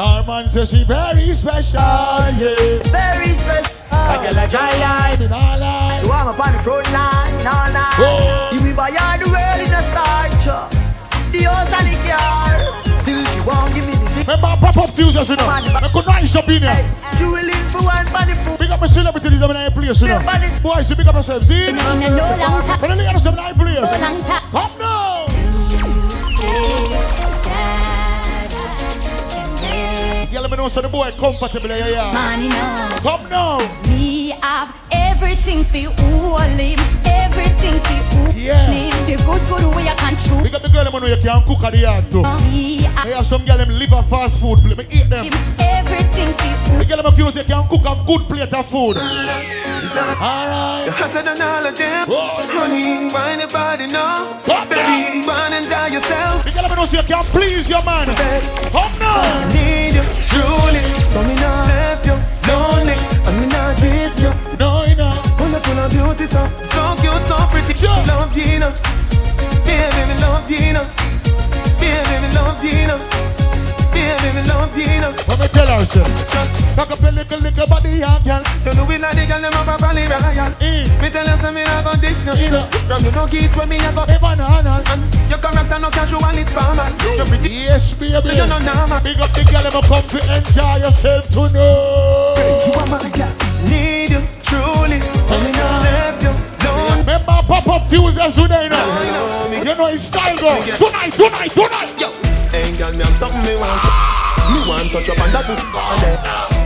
Our man says she very special, yeah. Very special. I get a dry line in our life. So I'm up on the front line, all night. Oh. If we buy all the world in a starch, the house and the car. Still she won't give me the dick. Remember Popup Tuesday, you know. I could nice up in here. She will in for one body. Big up a celebrity in the place, you know. Boy, she big up herself, see? No long time. But I think I'm in place. No long time. Come now. Yeah, let me know so the boy comfortable, yeah, yeah. Man, you know. Come now. We have everything for all him. Everything for all him. The good food we can choose. Pick up the girl them when you can cook at the yard too. We have some girl them live a fast food plate. Me eat them. Everything for all. The girl them accuse you can cook a good plate of food. Alright. You're hotter than all of them. Honey, why nobody know? Baby, why enjoy yourself? The girl them know so you can please your man. Come now. Need you. Truly, so me not left you lonely, and me not miss you. No, you know, wonderful and beauty, so, so cute, so pretty. Sure. Love you, know. Yeah, baby, love you, know. Yeah, baby, love you, know. Yeah, baby, love you, know. Let me tell her, sir. Just back up your little body, young girl. You know we like the girl, them up a valley royal. Me tell her, so me not gon' diss you, you know. From you no get when me ever ever normal. Your character no casual, it's formal. You're pretty. Yes, baby. You know normal. Big up the girl, them come to enjoy yourself tonight. You are my girl. Need you truly, so me not left you alone. Remember Popup Tuesday, today, you know. You know his style, girl. Tonight. Yo. Hey, girl, me have something me want. Me want touch up on that is good.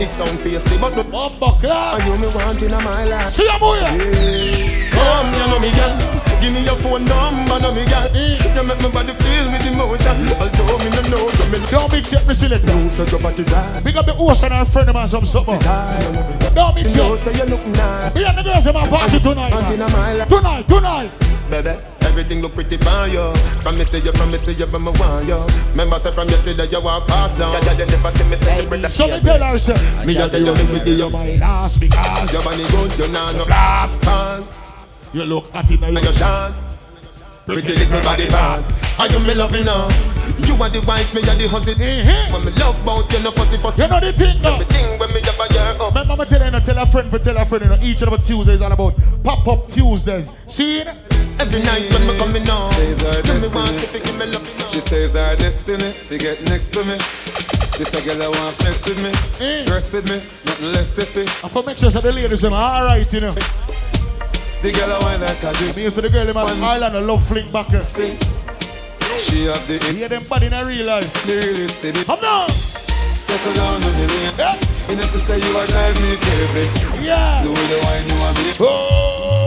It's some tasty, but no bumper clap. And you me want in my life. See ya, boy. Come, you know me, girl. Give me your phone number, no me, girl. You make my body feel with emotion. Although me no know, so me don't mix up, me select. Don't set up at the time. Big up the ocean and friend of mine some summer. Don't mix up. You look nice. We and the girls in my party tonight. Tonight. Baby, everything look pretty by you. From me say you, from me want you. Remember say from you say that you walk past down. Yeah, you never see me celebrate that. So me tell her, say, me a tell you me with you my last because your money good, you nah no blast pants. You look at it now you dance. Pretty little body parts. Are you me loving now? You are the wife, me are the husband. When me love bout you no fussy fussy. You know the thing now. Everything when me up a year up. Remember me tell her, no, tell her friend, you know, each and every Tuesday is all about Pop-Up Tuesdays. See it? Every night when me coming on, she says her destiny. She get next to me. This a girl I want flex with me, dress with me, nothing less sissy. I for make sure that the ladies are alright, you know. The girl I want like a drink. Me used to the girl in my island, I love fling back her. See, she have the in. Yeah, them bad in her real life. Me really see it. Come down. Settle down on the lane. Yeah. You know she say you a drive me crazy. Yeah. Do the wine you want me. Oh.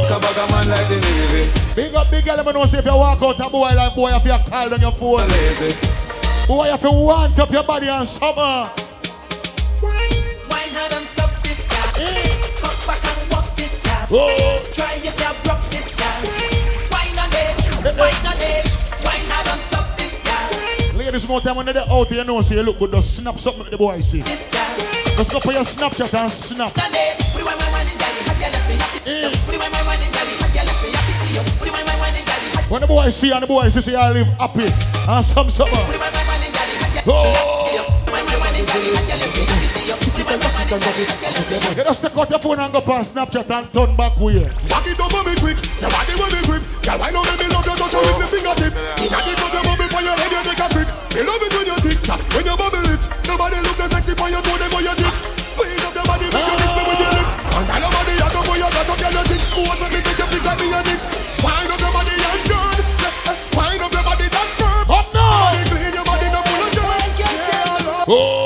Man like the Navy. Big up big girl, I don't say if you walk out a boy like boy if you call on your phone. Lazy. Boy if you want up your body and summer. Why not on top this guy? Come back and walk this guy. Try if you block this guy. Why not it? Why not on top this guy? Ladies, more time when they're out here, you know, so you look good, just snap something at the boy, see. Let's go for your Snapchat and snap. When the boys see and the boys see I live happy and some summer. You just take out your phone and go past Snapchat and turn back with you. Back it up on me quick, your body will be quick. Girl, I know that me love you, don't you with me fingertip. You not give up the bubble for your head, you take a trick. Me love it when you tick, when you bubble it. Nobody looks so sexy for you, throw them on your dick. Squeeze up the body, make you kiss me with your lip. And I know body, I go for your back, okay, you think. Who wants me make you pick like me and it? Wind up the body and turn. Wind up the body and turn. Up now! Body clean, your body no full of germs. Yeah, oh!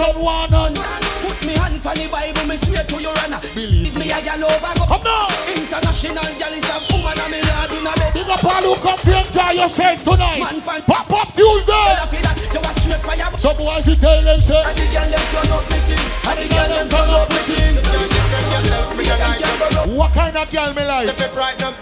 Someone on put me hand on the Bible, me swear to your honor. Believe me, I gal over go. Come now. International gal is a woman and me lad in a bed. Big up all who come to enjoy yourself tonight. Pop-Up Tuesday. Some boys who tell them say, and the gal them turn up with him, and the gal them turn up with him. What kind of gal me like? Step it right now.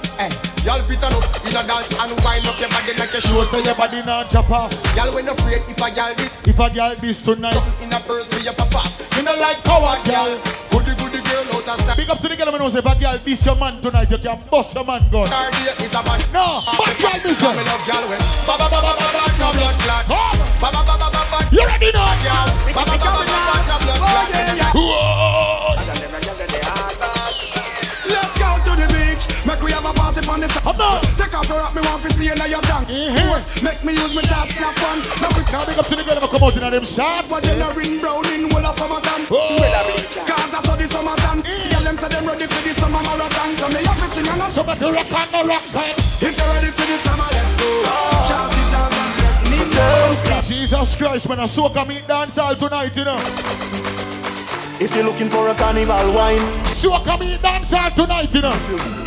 Y'all fit on up in a dance and wind up your body like a show. So your body not jump off. Y'all when afraid if I gal this. If I gal this tonight. Something in a purse for your papa. You know like coward, y'all. Goody, goody, girl. Big up to the girl when you say, but girl, miss your man tonight. You can bust your man gun. No, but girl, miss your man. You ready now? Let's go to the beach. Make we have a party on the side. Take off your hat, me want to see you now your tongue. Make me use my top snap on. Now big up to the girl when come out in them shots. But you know ring brown in all of summertime. Cause I saw the summertime. Tell them say them ready for the summer marathon. So me have to sing and so much rock and rock. If you're ready for the summer, let's go. Shout it out and let me know. Jesus Christ, man, I soak a meat dance all tonight, you know. If you're looking for a carnival wine, soak a meat dance all tonight, you know.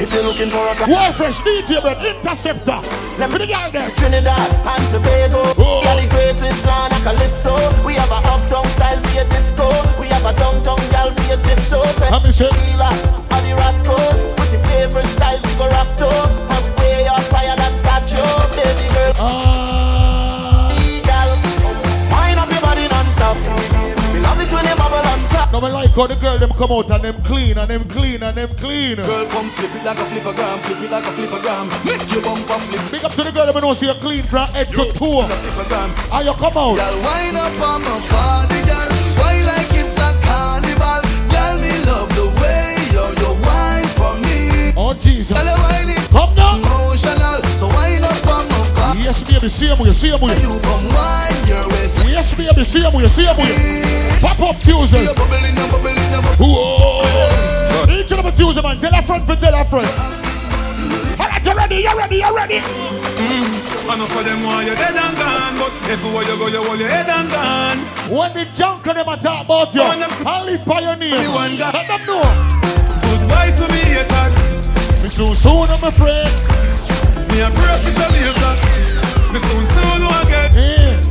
If you're looking for a Wurl Fresh, DJ Bread, Interceptor. Let me get there. Trinidad and Tobago. We are the greatest land of Calypso. We have a uptown style for your disco. We have a downtown gal for your tiptoes. And Sheila and the Rascals with your favorite style for your raptor. And way up higher than statue, baby girl. Eagle, wind up your body non-stop. Now I like how the girl them come out and them clean and them clean and them clean. Girl come flip it like a flippergram, flip it like a flippergram. Make your bumper flip. Big up to the girl them don't see you clean from head to toe. How you come out? Girl wind up on my body, girl. Why like it's a carnival? Girl me love the way you wine for me. Oh Jesus! Come down. Emotional, so wind up on my body. Yes baby, see him, you see him. You come wine your waist. Yes baby, see him, you see him. Popup Tuesday. Whoa! Each of the Tuesday man, tell a friend for tell a friend. Alright, you ready? You ready? You ready? I know for them why you're dead and gone, but everywhere you go, you hold your head and gone. When the junk on them a talk about you, I'll leave pioneer. Let them know. Goodbye to me haters. Me soon soon I'm a friend. Me a pray for Jamaica. Me soon soon again.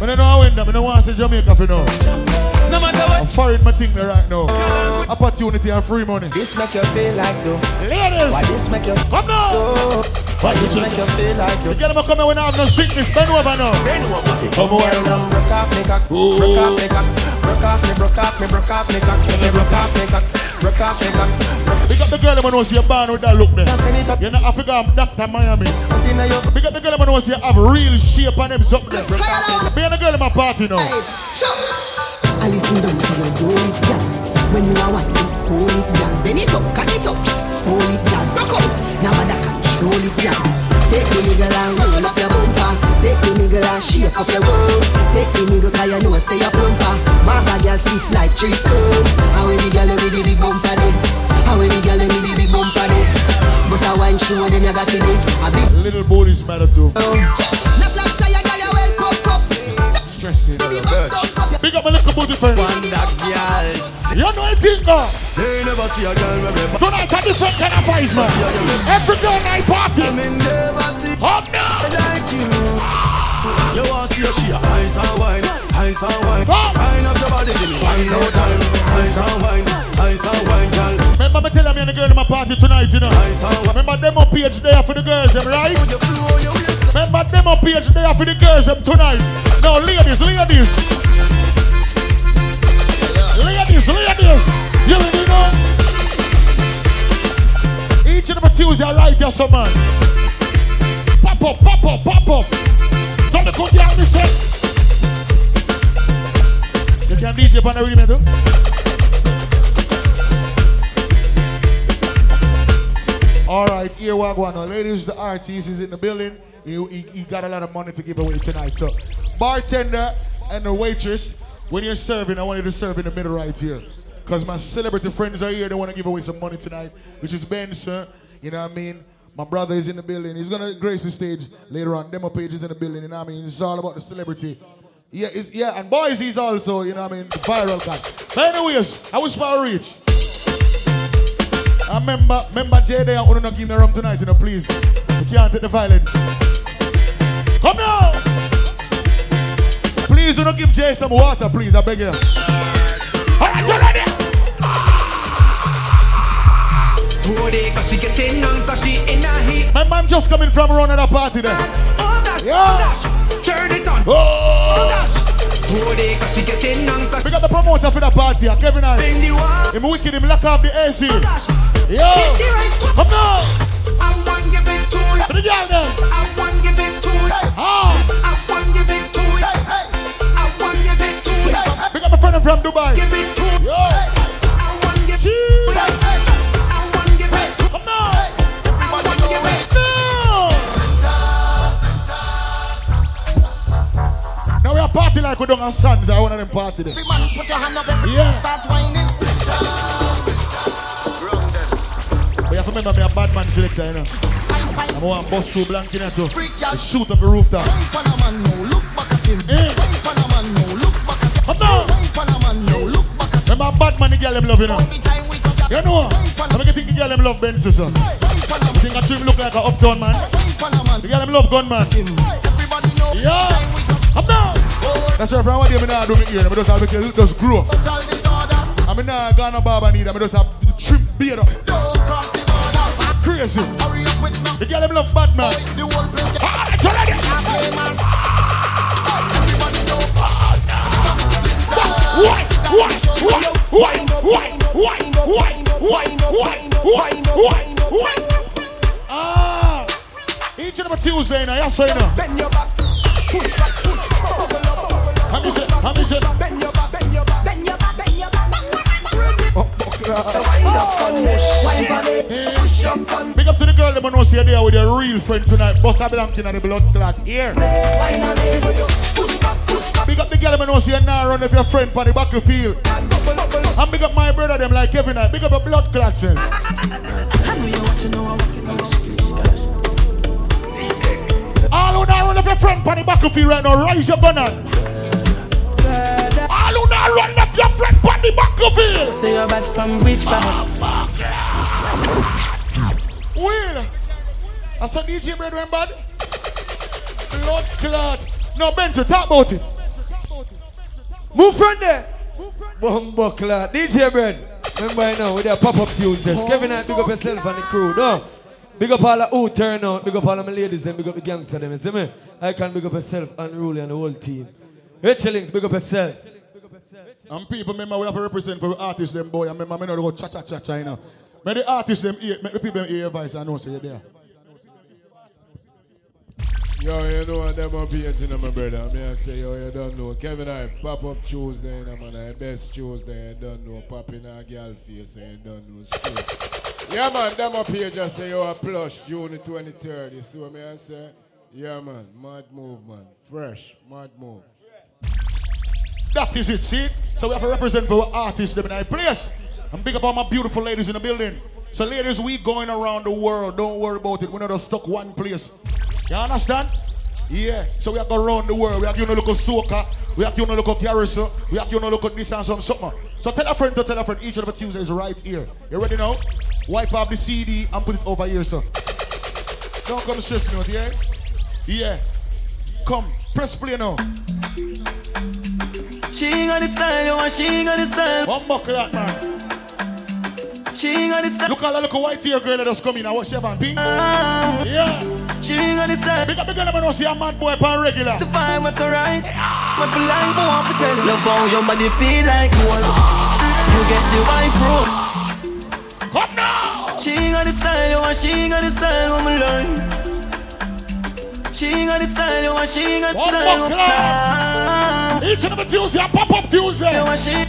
But I know how end up, I don't want to say Jamaica for now. No matter what. I'm firing my thing there right now. Opportunity and free money. This make you feel like though. Ladies! Why this make you come now? Though. Why this make you feel like though? The girl come here when I have no sickness. Bend over now. Bend over. Come over now. Broke off me cock. Broke off me cock. Broke off me, broke off me, broke off me cock. Broke off me cock. Broke off me cock. Pick up the girl when I see a band with that look there. You're not Africa, I'm Dr. Miami. Pick up the girl when I see you have real shape on them something. Be on the girl in my party now. I listen down to your gold, yeah. When you are white, hold it, yeah. Bend it up, cut it up, fold it, yeah. Rock out, now I control it, yeah. Take the nigga and roll up your bumper. Take the nigga and shake off your roll. Take the nigga cause you know stay your bumper. My bag girl stiff like 3 stone. How we the girl with the big bumper then? How we the girl with the big bumper then? But I wine show then you got to do a big little bodies matter too. Stressing. Big up my little booty friend. You know I think now. Tonight a different kind of vibes, man. Every girl night party. Up now. You want to see your eyes and wine, eyes and wine. Wine up your body, give me wine no time. Eyes and wine, girl. Remember me telling me and the girl in my party tonight, you know. Remember them up page there for the girls, them right? Remember them up page there for the girls, them tonight. No, ladies, ladies. Ladies, ladies. You really know? Each of the Tuesday, I like your some man. Pop up, pop up, pop up. Something could be out this set. You can DJ on the remit, though. All right, here we go now. Ladies, the artist is in the building. He got a lot of money to give away tonight, so... Bartender and the waitress, when you're serving, I want you to serve in the middle right here. Because my celebrity friends are here, they want to give away some money tonight, which is Ben, sir. You know what I mean? My brother is in the building. He's going to grace the stage later on. Demo Page is in the building, you know what I mean? It's all about the celebrity. Yeah, and boys, he's also, you know what I mean? The viral guy. But anyways, I wish for a reach. I remember J-Day, I want to give me rum tonight, you know, please. You can't take the violence. Come now! Please do not give Jay some water, please. I beg you. All right, you ready? My mom just coming from around at a party there. Yeah. Turn it on. Oh. We got the promoter for the party, Kevin Hype. Him wicked, him lock up the AC. Yo, come now. I want give it to you. To the girl then. I want give it to you. I want give it to you. I want give it to you. We got my friend from Dubai. Give it to you. I want give it to you. I want give it to you. Come now. I want give it to you. Now we are party like we don't have sons. I want them party there. Every man put your hand up, everyone start whining. But you have to remember me a bad man selector, you know. I'm going to bust two blanks in too. Shoot up the rooftop. Come down. Remember a bad man, the girl them love, you know. You know, I'm going to think the girl them love Ben Sisson. You think I dream look like an uptown man? The girl them love gun man. Yeah. Come down. That's right, from what day I'm going to do my ear, I just have to just grow. I'm going to go on a barber need, I just have to trim beard up. Crazy. The girl them love bad man. Each and every Tuesday now, yes, I know. Big up to the girl that wants to see you there with your real friend tonight. Boss a blank in the blood clot here. Big up the girl that wants to see you now run with your friend on the battlefield. And big up my brother them like Kevin. Big up a blood clot cell. All who now run with your friend on the battlefield right now, rise your gun on. All who now run left your friend on the battlefield. Say you're bad from which part? Oh, fuck yeah. Well, I saw DJ Bread went bad. Blood clot. No, Benzo, talk about it. Move from there. Bumbo clot. DJ Bread. Remember you now, with their Pop-Up Tuesdays. Kevin Hype, big up yourself and the crew. No. Big up all the who turn out. Big up all the ladies, then big up the gangster, them. You see me? I can big up yourself and Ruley and the whole team. Richelings, big up yourself. And people, remember, we have to represent for the artists, them boy. I remember, I know they go cha-cha-cha-cha, you know. Make the artists, them eat, make the people hear your voice and know say you're there. Yo, you know what them up here, you know, my brother. I say, yo, you don't know. Kevin Hype, Pop-Up Tuesday, you know, man. Best Tuesday, you don't know. Popping a girl face, you don't know. School. Yeah, man, them up here just say, yo, a plush, June the 23rd. You see what I say? Yeah, man, mad move, man. Fresh, mad move. That is it, see? So we have to represent for our artists, them in our place. I'm big up all my beautiful ladies in the building. So ladies, we going around the world. Don't worry about it. We're not just stuck one place. You understand? Yeah. So we have to go around the world. We have to look at soca. We have to look at carousel. We have to look at this and some summer. So tell a friend to tell a friend. Each of the Tuesdays is right here. You ready now? Wipe off the CD and put it over here, sir. Don't come stress me out, yeah? Yeah. Come. Press play now. She got the style, yo, and she got the style. One buckle that, man. She got the style. Look at that little white hair girl that just come in and watch her and pink. Yeah. She got the style. Big up the girl that don't see a mad boy pan regular. The vibe was alright. But for life, I want to tell you. Love how your body feel like gold. You get the wife room. Come now. She got the style, yo, and she got the style, woman. She got the style, yo, and she got the style, woman. Each and every Tuesday, I pop up Tuesday.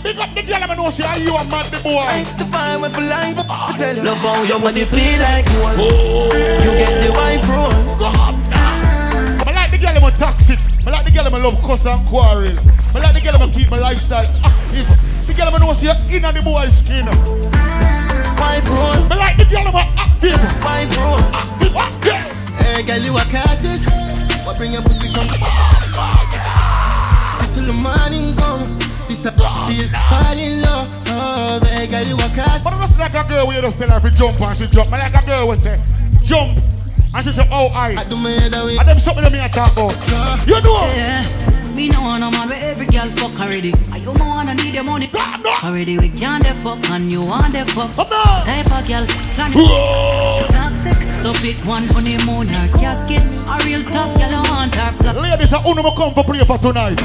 Big up the girl, I know see how you are mad, the boy. The fire went for life. Love how your money feel like one. You get the wife roll. I like the girl, I'm toxic. I like the girl, I love cuss and quarrel. I like the girl, I keep my lifestyle active. The girl, I know see you in on the boy's skin. Wife roll. I like the girl, I'm active. Wife roll. Active, active. Hey, girl, you are curses. What bring your pussy come? Till the morning come, this a feel all in love. Hey girl, you a cast. But I'm just like a girl where you just tell her if you jump and she jump. I like a girl who say, jump and she say, oh aye. I do my head away. And them something that me I talk about. You do it. Yeah, me no wanna man with every girl fuck already. I you no wanna need the money. Already we can't fuck and you want the fuck. Type of girl, toxic. So pick one honeymoon or casket. A real top girl want her blood. Ladies, I want to come for play for tonight.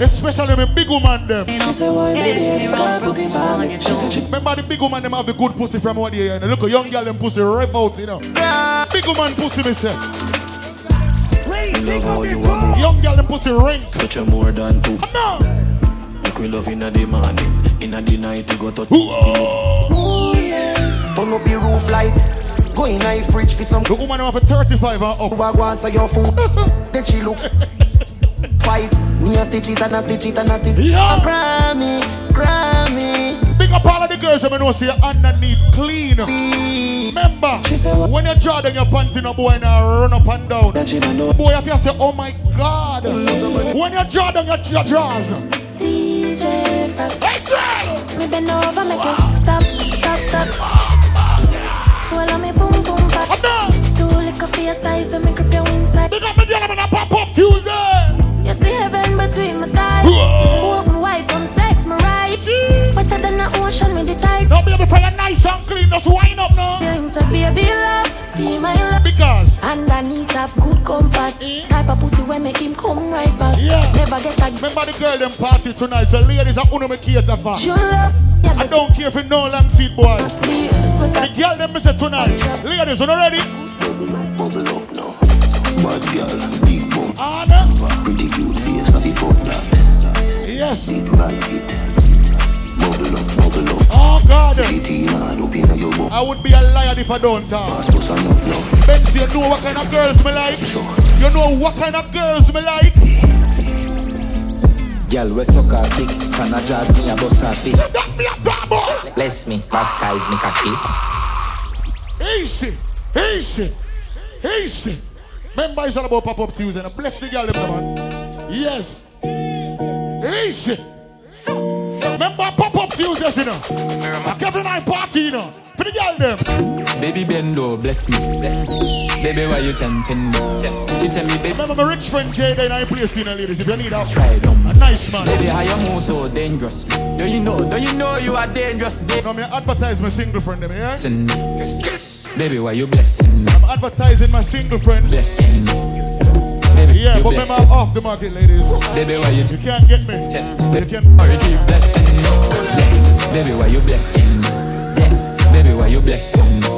Especially the big woman them. She said, why baby, why put it by me? She said, remember the big woman them have a good pussy from one day. And look, a young girl them pussy rev out, you know. Big woman pussy, me say. Young girl them pussy rank. But you're more than two. Like we love in the morning, in the night you go to. Turn up your roof light. Go in a fridge for some. The woman have a 35 and up. Who I want to your food. Then she look. Fight. Me a stitch it and a stitch it and a stitch it. Yeah. And cry me. Big up all of the girls that I know see your underneath clean. Remember, she said, when you draw down your panty no boy and run up and down. Boy, if you say, oh my God. When you draw down your drawers. DJ Frost. Hey girl. Me bend over, make it stop. Well, I'm a boom boom pop. Do lick up your size and make up your inside. Big up the deal, I'm gonna pop up Tuesday. You see heaven between my thighs. Walk my white, I'm sex, my right. Wetter than the ocean with the tide. Don't be able to play a nice and clean, just wind up now. Yeah, so baby love, be my love. Because underneath have good comfort. Type of pussy when make him come right back. Yeah. Never get a. Remember the girl them party tonight. The ladies are gonna make it a fact. You love. Yeah, I don't care if you know long seat boy. The girl them miss it tonight. Ladies, you not ready? Bubble up now. Bad girl, big bone. Pretty cute face, nothing for that. Yes. It like it. Bubble up. Oh God. I would be a liar if I don't talk. Benz, you know what kind of girls me like. You know what kind of girls me like. Girl, we suck her dick. Can I jazz me a bust her feet? Bless me, baptize me, cocky. Easy. Remember, it's all about Pop-Up Tuesday. And bless the girl, man. Yes. Easy. Remember Pop-Up Tuesdays, you know. A Kevin Hype party, you know. For the girl, them. Baby Bendo, bless me. Baby, why you chanting? You tell me, baby. Remember my rich friend Jay, then I place dinner, ladies. If you need help, a nice man. Baby, how you move so dangerous? Do you know you are dangerous, baby? No, me advertise my single friend, them, yeah? Baby, why you blessing me? I'm advertising my single friends. Blessing me. Baby, yeah, but remember I'm off the market, ladies. Baby, why you can't get me. You can blessing. Baby, why you blessing me? Baby, why you blessing me?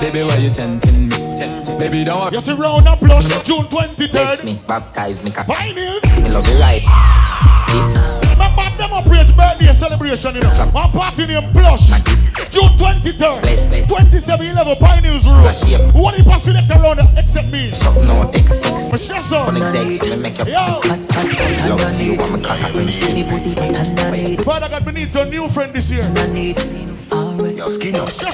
Baby, why you tempting me? Baby, don't worry. You see round up plus June 23rd. Bless me, baptize me. Vinyls. I love you right. Remember them a praise birthday celebration, you know. My party name plus June 23rd. Bless me. 2711 Pioneers Road. Who only pass select around except me? No, X. Father God, we need some new friend this year. Skin up, beat up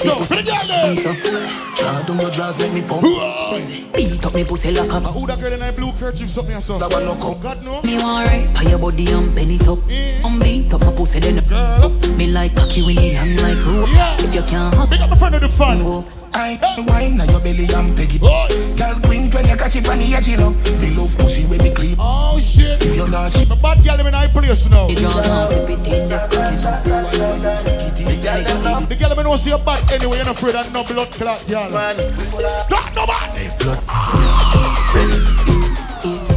me pussy like a. Who that girl in that blue kerchief something I saw? That one look up. God no. Me alright. Pay your body and penny top. I'm beat up my pussy then up. Me like cocky willy and like rope. If you can't hop, pick up the front of the fan. I wine on your belly and peggy. Girl queen when you catch it on the edge you know. Me love pussy when me clip. Oh shit. If you're not shit. The bad girl in my place now. The girl in my don't see your back anyway. You're not afraid of no blood clot girl. Not nobody. Blood.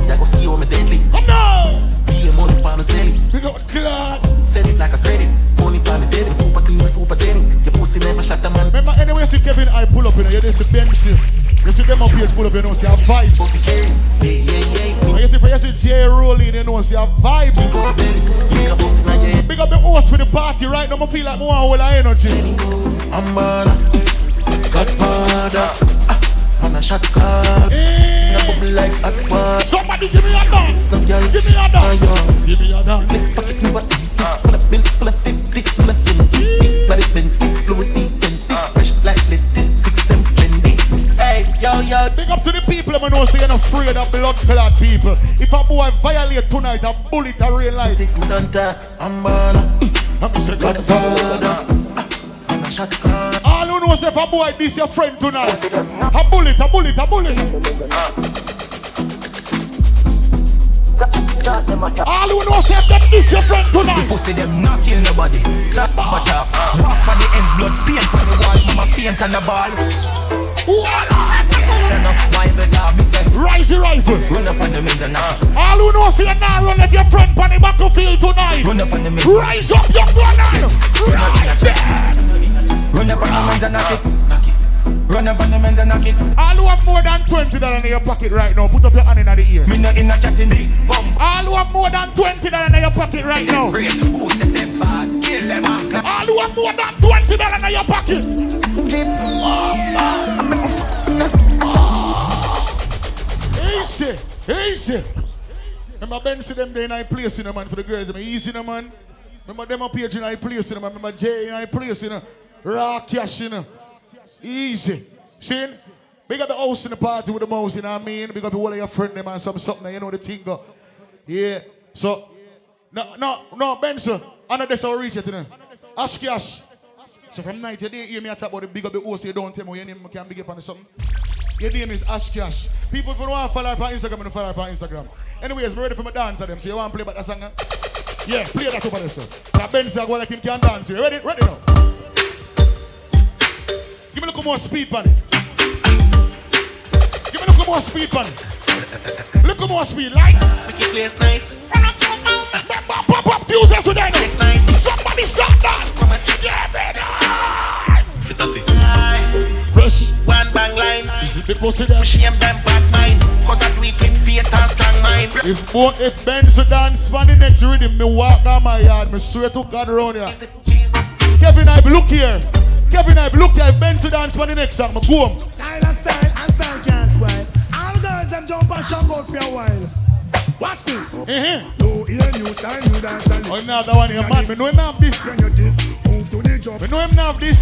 I go see you on my deadly. Come now. Be a money for me selling. Blood clot. Sell it like a credit. Money for me deadly. Super clean, super genuine. Your pussy never shut a man. Remember anyway, see Kevin I pull up in here. You see Benz. You see them up here pull up in here. See our vibes. Yeah. You see Jay rolling in here. See our vibes. Big up the host for the party right now. I feel like I want all our energy. I'm bad. Godfather. Man a shot call. Like hot. Somebody give me a dance. Give me a dance. Big up to the people, I'm not saying afraid of blood clot people. If a boy violate tonight, a bullet a real life. Six don't talk. I'm Godfather. All who knows if a boy this your friend tonight. A bullet. All who knows if that this your friend tonight. Pussy them not kill nobody. Tap butter. Walk for the ends, blood paint for the wall. Mama paint on the ball. Rise the rifle. Run up on the middle now. All who know, see you now, run at your friend on the battlefield tonight. Run up on the middle. Rise up, young one. Rise there. Run up on the middle and knock it. Run up on the men's and knock it. All who have more than $20 in your pocket right now, put up your hand in the ear. Me not in a chatting big bum. All who have more than $20 in your pocket right now. Who set them bad? Kill them and clap. All who have more than $20 in your pocket. Easy, easy. Remember Ben see them there in I place in you know, man for the girls. Remember easy no man. Remember them up page in I place in you know, man. Remember Jay in I place in you know. Raw cash in you know. Easy. See? We got the house in the party with the mouse, you know what I mean? We got the whole of your friend them and something, you know the thing go. Yeah. So no, Benson, I know that's how we reach it, you know. Ask cash. So from night you didn't hear me talk about the big up the house, you don't tell me your name can big up on something. Your name is Ash Cash. People who want to follow up on Instagram and follow up on Instagram. Anyways, we're ready for my dance at them. So you want to play back that song? Huh? Yeah, play that over there, sir. That Benson go like him can dance here. Ready? Ready now. Give me a little more speed on it. Give me a little more speed on it. Little more speed, like. Make it place nice. Pop fuses with that. Somebody start that. Yeah, baby. Fit up it. Fresh. One bang line. The procedure. Shame them bad mind. Cause I do it with faith and strong mind. If Ben's a dance for the next rhythm, me walk down my yard. Me swear to God around here. Kevin Hype, look here. Kevin Hype, look here. Benson dance for the next song. I'm going home. Style can't swear. All girls them jump and shout out for a while. Watch this. No, here new style, new dance. Oh, now that one here, man. We know him now this. When you dip, move to the jump. We know him now this.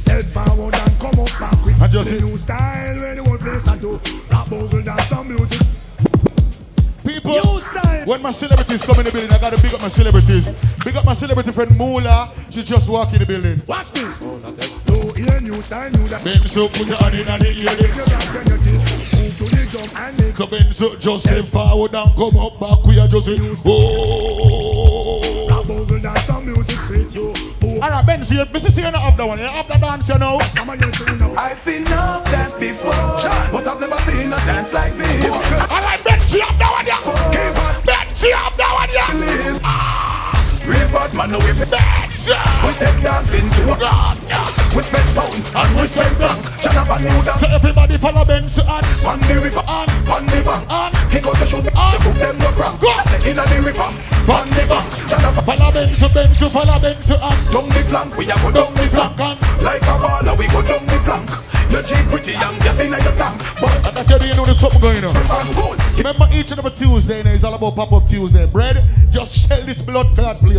Step forward and come up back quick. I just see. New style, when the whole place I do. Rap, bogle, dance, some music. People, when my celebrities come in the building, I gotta big up my celebrities. Big up my celebrity friend Moola. She just walked in the building. Watch this. No, here new style, new that. Benzo put your hand in and it. So Benzo just step forward and come up back. We are just in. Oh. Alright, Benzo, Mrs. C, you know, up that one. You up that dance, you know. I've seen up that before, but I've never seen a dance like this. Alright, Benzo, up that one. Benji up that one, yeah. Rebirth man, no whip it. We take dancing to a god. We spend pound and we spend franc. Jonathan knew that. So everybody follow Benji on. On the river, on the bank. He got to shoot the book, them no crank. In the river, on the bank. Jonathan follow Benji, follow Benji on. Down the flank, we a go down the flank. Like a baller, we go down the flank. You're cheap pretty young, just in like a tank. But I tell you, you know there's something going on. Remember each and every Tuesday, it's all about Popup Tuesday. Bread, just shell this blood clot, please.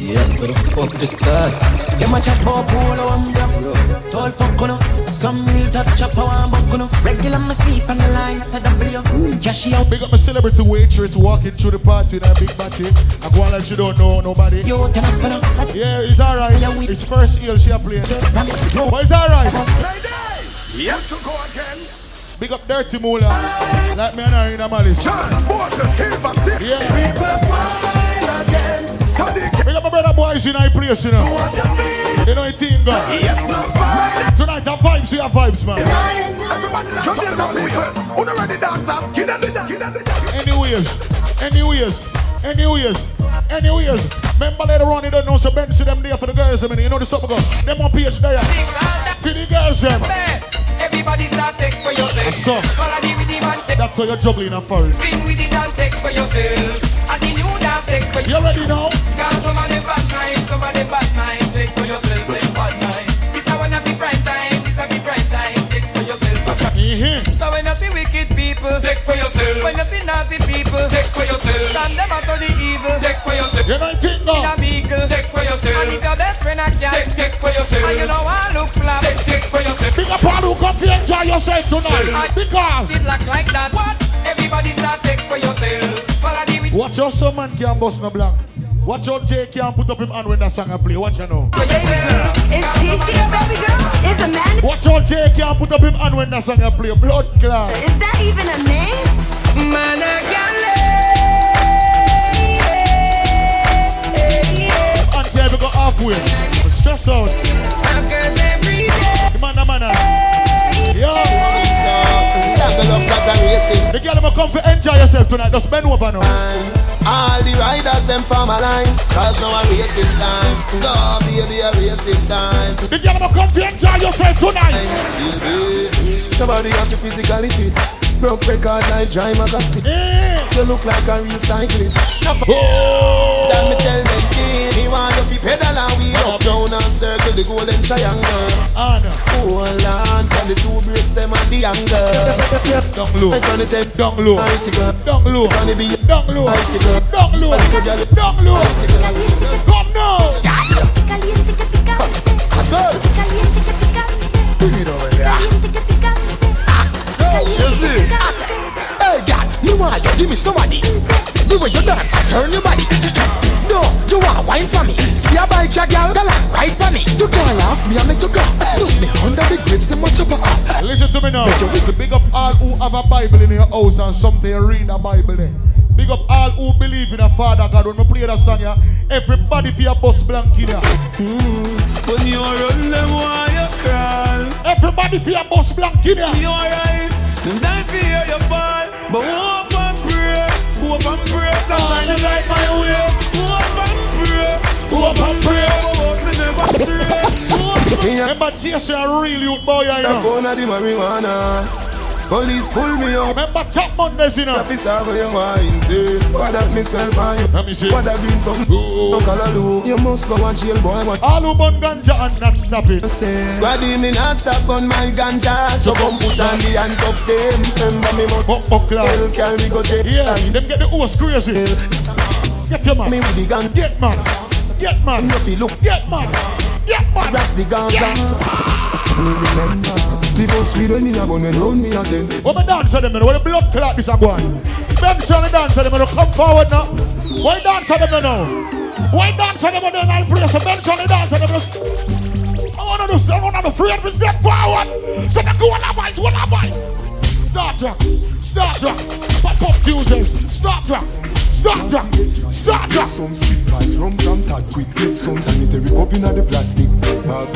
Yes, the fuck is that? Get my chat ball polo and bro. Tall fuck, some real touch up on buck. Regular my sleep on the line at the Cashy out. Big up my celebrity waitress walking through the party with that big batty. I go on like she don't know nobody. Yeah, it's alright. It's first heel she a playing. But it's alright. We have to go again. Big up Dirty Moolah. Like me and her in a malice. Yeah. Big up my brother boys in our place, you know. You know it's in God. Tonight our vibes, we have vibes, man. Anyways. Remember later on, you don't know, so Ben see them there for the girls, I mean, you know the supper girl. Them on PH there. For the girls, them. Everybody start take for yourself. So, that's how you're juggling a foreign. Spin with it and take for yourself. And the new dance take for yourself. You ready now? Cause some of the bad mind, take for yourself, take bad mind. This I wanna be prime time, this I be prime time, take for yourself. So when I see wicked people, take for yourself. When I see nasty people, take for yourself. Stand them out of the evil, take for yourself. You know it's in a vehicle, take for yourself. And if your best friend I can, take for yourself. And you know I look flat, take for yourself. Big up all who come to enjoy yourself tonight. Because it look like that. What? Everybody start take for yourself. Watch your son man can't bust no blank. Watch out, Jay can't put up him hand when that song I play. Watch out now. Is Tisha a baby girl? Is a man? Watch out, Jay can't put up him hand when that song I play. Blood clot. Is that even a name? Man, I can't live. And here we go halfway. stress out. Every day. Come on. Yo. The girl ever come to enjoy yourself tonight. Just bend over now. All the riders them form a line. Cause now a racing time. No baby a racing time. The girl ever come to enjoy yourself tonight. Baby. Somebody got the physicality. Broke records, I drive my gasket. You look like a real cyclist. That me tell them kids. He want to be pedal and wheel up, down and circle the golden triangle. Oh, land from the two breaks them at the angle. Down low. Bicycle. Down low. Bicycle. Down low. Bicycle. Come now. Bring it over here. You see? Hey, God, you want you give me somebody. The way you dance, I turn your body. No, you want wine for me. See a bike, a girl, right for me. You can't laugh me, I make you laugh. Lose me under the grits, the much of a up. Listen to me now. Big up all who have a Bible in your house and something read a Bible there. Big up all who believe in a Father God. When we play that song here, everybody for your boss blank in here. When you run them, why you cry? Everybody for your boss blank in here. Your eyes. Don't fear your fall, but hope and pray. That's how you like my way. Hope and pray. Remember, Jesus, you're real, you boy, I know. I'm going to the marijuana. Police pull me up. Remember, top Mondays, you know. Happy Sabbath, your wine, say. What that miss well by you. Let me see. What that means some color. You must go and jail, boy. All who burn ganja and not stop it. Squad in me not stop on my ganja. So come put on the handcuff them. Remember me must hell can we go jail. Yeah, them get the horse crazy. Get your man. Me with the gun. Get man. Nothing look. Get man. That's the ganja. Remember. Because we don't need a bone when we attend. What we dance on them, when the blood clot is a gone. Make sure we dance on them, come forward now. Why dance on them now? Why dance on them and then I'll play some dance on the dance on them? I wanna do free with step forward. So they go all about. Start drop. Popup Tuesdays. Start drop. Some street fights from Tag quick. Some sanitary up in the plastic bag.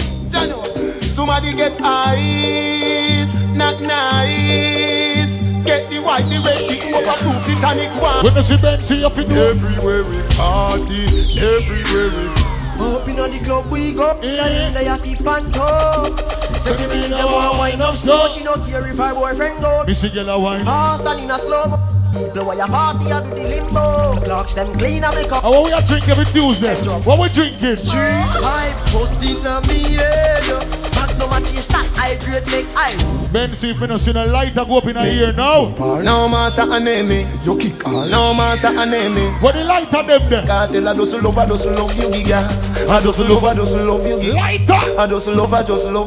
Somebody get ice, not nice. Get the white, the red, the overproof, the tonic one. When see Benji up in everywhere we party, everywhere we up in on the club we go. That is the keep on top. Set him in the wine up slow. She not care if her boyfriend go. Missy Gela wine. Fast and in a slow. Blow a party and do the limbo. Clocks them clean and make up. And what we are drinking every Tuesday? What we drinking? Street vibes posting on me head. No match you start, I great make I. Ben, see if you don't see the light that go up in the ear now. No master anemi, you kick all. No master anemi. What the light of them then? Cartel, I just love you, Giga. I just love you, Giga. Lighter! I just love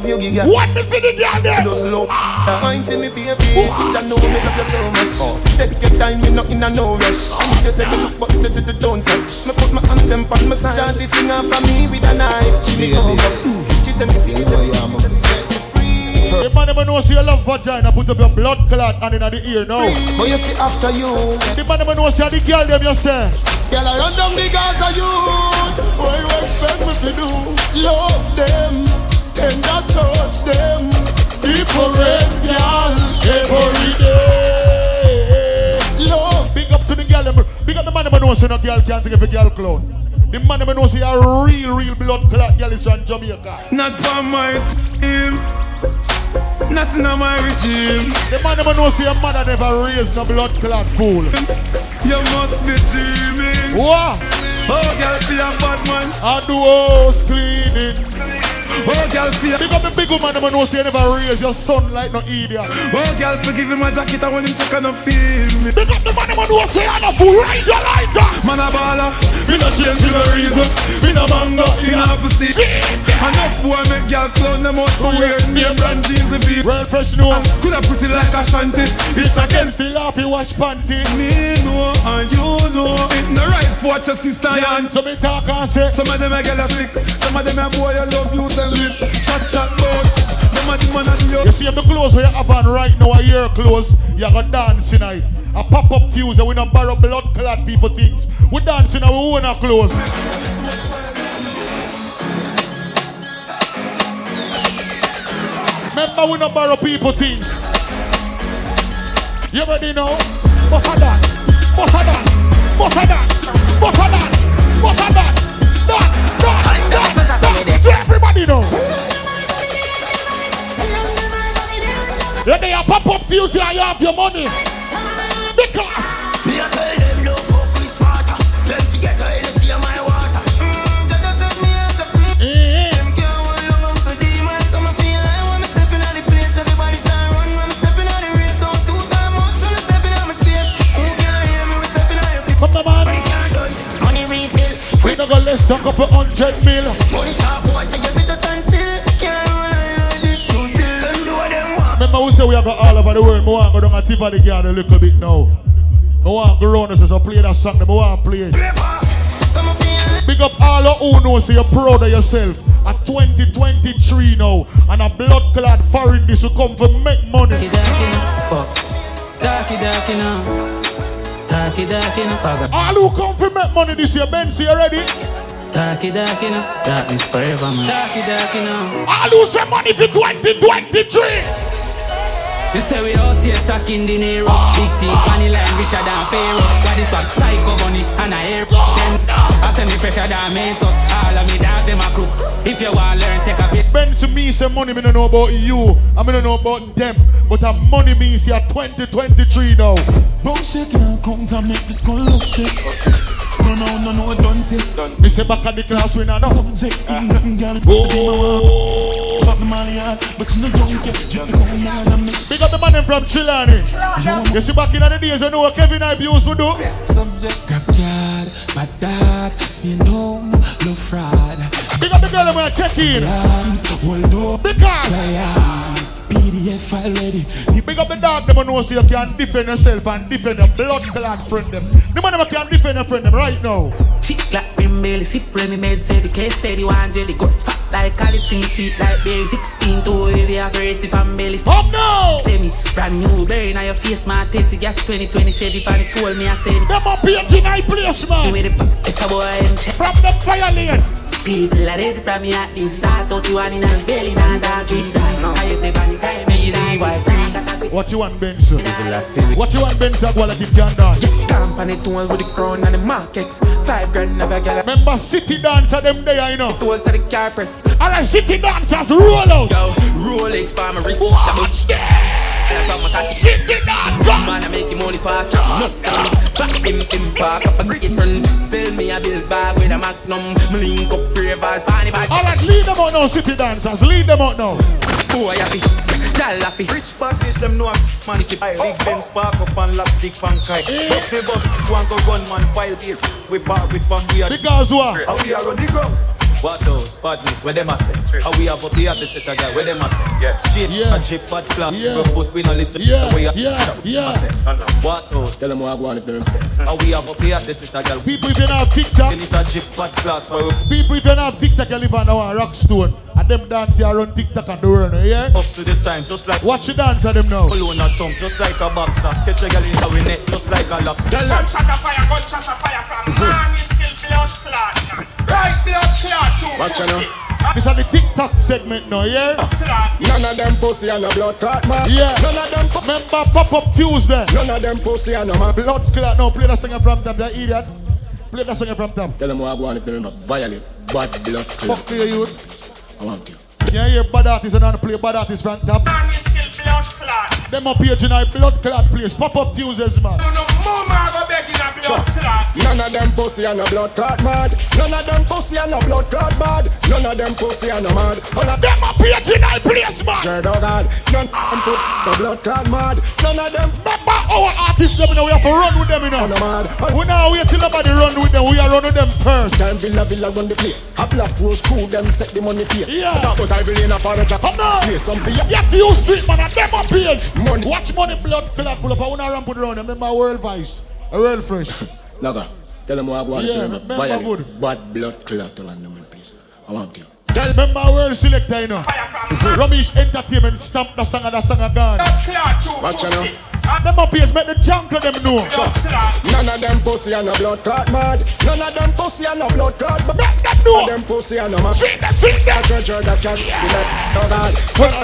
you, Giga. What the city girl there? I just love you. Mind for me, baby. I know me love you so much. Take your time, me not in a no rush. I'm going to take a look, but don't touch. Me put my hand them on my side. Shanty sing off for me with a knife. She come up. The man never knows you love vagina, put up your blood clot and in the ear now. But you see after you. The man never knows you the girl them yourself. Girl, I run down the guys are you. What you expect me to do? Love them, and I touch them. People red girl, every day. Love. Big up to the girl them. Big up the man never knows you no girl can't take a girl clone. The man that knows he a real blood clot girl is from Jamaica. Not for my team. Not in my regime. The man that knows your mother never raised no blood clot fool. You must be dreaming. What? Oh, girl, be a bad man. I do house cleaning. Oh, girl, be a... Pick up the big woman that knows you never raised your son like no idiot. Oh, girl, forgive him my jacket and when him check on the film. Pick up the man that knows you have a fool. Raise your light up. Man a baller. We no change in no reason, we no mango in a pussy. Enough boy make y'all clown them out for weird name brand jeans and feet. Wurl Fresh no one could have put it like a shanty. It's against the laugh you wash panty. Me know and you know it no right for what your sister yan. So me talk and say some of them a get a sick. Some of them a boy I love you tell it. Chat boat. Them a the man and you. You see the clothes where you have on right now, your clothes. You gonna dance tonight. A Popup Tuesday, we don't borrow blood clad people things. We dancing and we own our clothes. remember we don't borrow people things. You ready now? What's that? What's that? What's that? What's that? What's that? That. So everybody know. When they are Popup Tuesday, you have your money. Because let's talk up a 100 mil. Remember we say we have got all over the world. We want to go down and tip of the garden a little bit now. We want to go around and say, so play that song. We want to play it. Big up all who know, say you're proud of yourself. At 2023 now, and a blood clad foreign this will come for make money. All who come for make money this year, Benzie already. That is forever, man. All who say money for 2023. You say we out here stacking dinero, big thing, money line richer than Pharaoh. That is what psycho money and I hear. I send me pressure than Mentos. All of me dog them a crook. If you want learn, take a bit. Benzie me say money, me don't know about you, I me don't know about them, but that money means you are 2023 now. Don't shake now, come down, make this call look sick. No, don't say. We say back at the class, we now know. Subject in them girl, put them on. Pop them all yard, but you no don't get. Just come down and make. Big up the man from Chilani. You see back in the days, you know what Kevin Hype used to do. Subject, grab yard, my dad, spin home, no fraud. Big up the girl, we are checking. Because PDF already. You pick up the dog, them know so you can defend yourself and defend your blood clad friend them. The man can defend your friend them right now. Chick like Pim Bailey, sip Remy Meds, the case steady one jelly, got fat like Calitine, sweet like Bailey, 16 to heavy, I've raised it from Bailey. Up now! Say me, brand new berry, now your face, my taste, the gas 2020 shady, pan it told me, I said. Them up here, G9 place, man! The pop, it's a boy, from the fire lane! People are ready from me at the start, 31 in a belly, not a dream. What you want, Benson? What you want, Benson? While I keep down dance. Company tool with the crown and the markets. $5,000 never get. Remember city dancer them there, you know. It was at the car press. Alright, city dancers roll out. Yo, roll it for my wrist. Watch that. City dancer. Man, I make him only fast. Back him park up a great friend. Sell me a bills bag with a magnum. Link up ravers, party bag. Alright, lead them out now, city dancers. Lead them out now. Oh, I happy, y'all happy. Rich parties, them know I'm money cheap. I dig Ben spark up and last dick pankai. Bus we bus, one go gun man file beer. We park with from here. Because what? How we are on the ground? What those partners? Where them a set? How we have up here to set a guy? Where them a set? Yeah. Cheap and cheap bad club. Yeah. But we no listen. Yeah. Yeah. What those? Tell them what I want if them set. How we have up here to set a guy? People if you don't have TikTok, you need a cheap bad class. People if you don't have TikTok, you live on our rock stone. And them dance here on TikTok and the world, yeah? Up to the time, just like. Watch you dance at them now. Alone at home, just like a boxer. Catch a girl in the net, just like a lobster. Gunshot a fire from man, it's still blood clot. Right blood clot, too. Watch you now. This is the TikTok segment now, yeah? None of them pussy and a blood clot, man. Yeah. None of them. Remember Popup Tuesday. None of them pussy and a blood clot. Now play that singer from them, they're idiot. Play that singer from them. Tell them what I want if they remember. Violate, bad blood clot. Fuck you, youth. I want you. Yeah, yeah, bad artists and don't play bad artists from top. And it's still blood clot. Them up here tonight, blood clot place. Popup Tuesdays, man. No, mama go back in a blood clot. None of them pussy and a blood clot mad. None of them pussy and a blood clot bad. None of them pussy and a mad. All of them up here tonight, place, man. None of them put the blood clot mad. None of them. Remember our artists, them, you know, we have to run with them, you know. We now wait till nobody run with them. We are run with them first. Time Villa run the place. A black rose crew, them set the money place. Yeah. But I will in a father jack. Come now. Play something. Yeah, you street man. I them up page. Money. Watch money blood club pull up. I wanna ramp it around. Remember Wurl Vice, Wurl Fresh. Naga, tell them what I want. Yeah, remember good. Bad blood club to land them in peace. I want you. Tell remember Wurl Selector, you know. Rubbish Entertainment stamp the song and the song again. Watch you now. Them up here make the junk of them know. None of them pussy and a blood clot mad. None of them pussy and a blood clot mad. None of them pussy and a mad. I treasure that can't be left. None of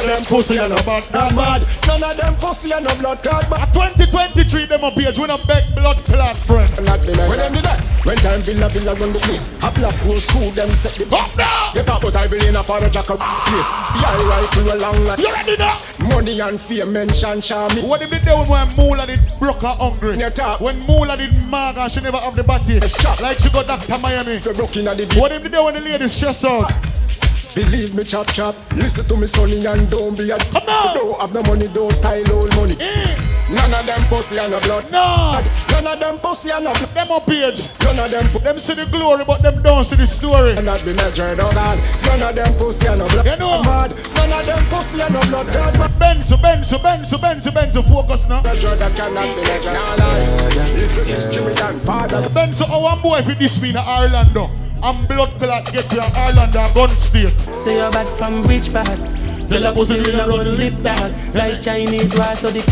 them pussy and a blood clot mad. None of them pussy and a blood clot mad. 2023 them up here when a big blood clot friend. When them do that, when time villa run the place. A black rose crew them set the bop now. Get up but I will in a far jackal place. Yeah, rifle along like. You ready now? Money and fear mention Shami. What if they do when Moola did broker hungry? When Moola did maga, she never have the body. Like she got back to Miami. What if they do when the lady stress out? Believe me, chop chop. Listen to me, sonny, and don't be a. Come on. Don't have no money, don't style old money. None of them pussy and a blood. No. None of them pussy and a blood. Them on page. None of them. Them see the glory, but them don't see the story. And that be measured on that. None of them pussy and a blood. You know. Mad. None of them pussy and a blood. Benzo, focus now. Measure that cannot be measured. Listen, it's Jimmy and father. Benzo, our boy with this win at Orlando. I'm blood clot get to Orlando gun state. Say you're bad from which part? Tell a pussy will run lip back like Chinese war so the.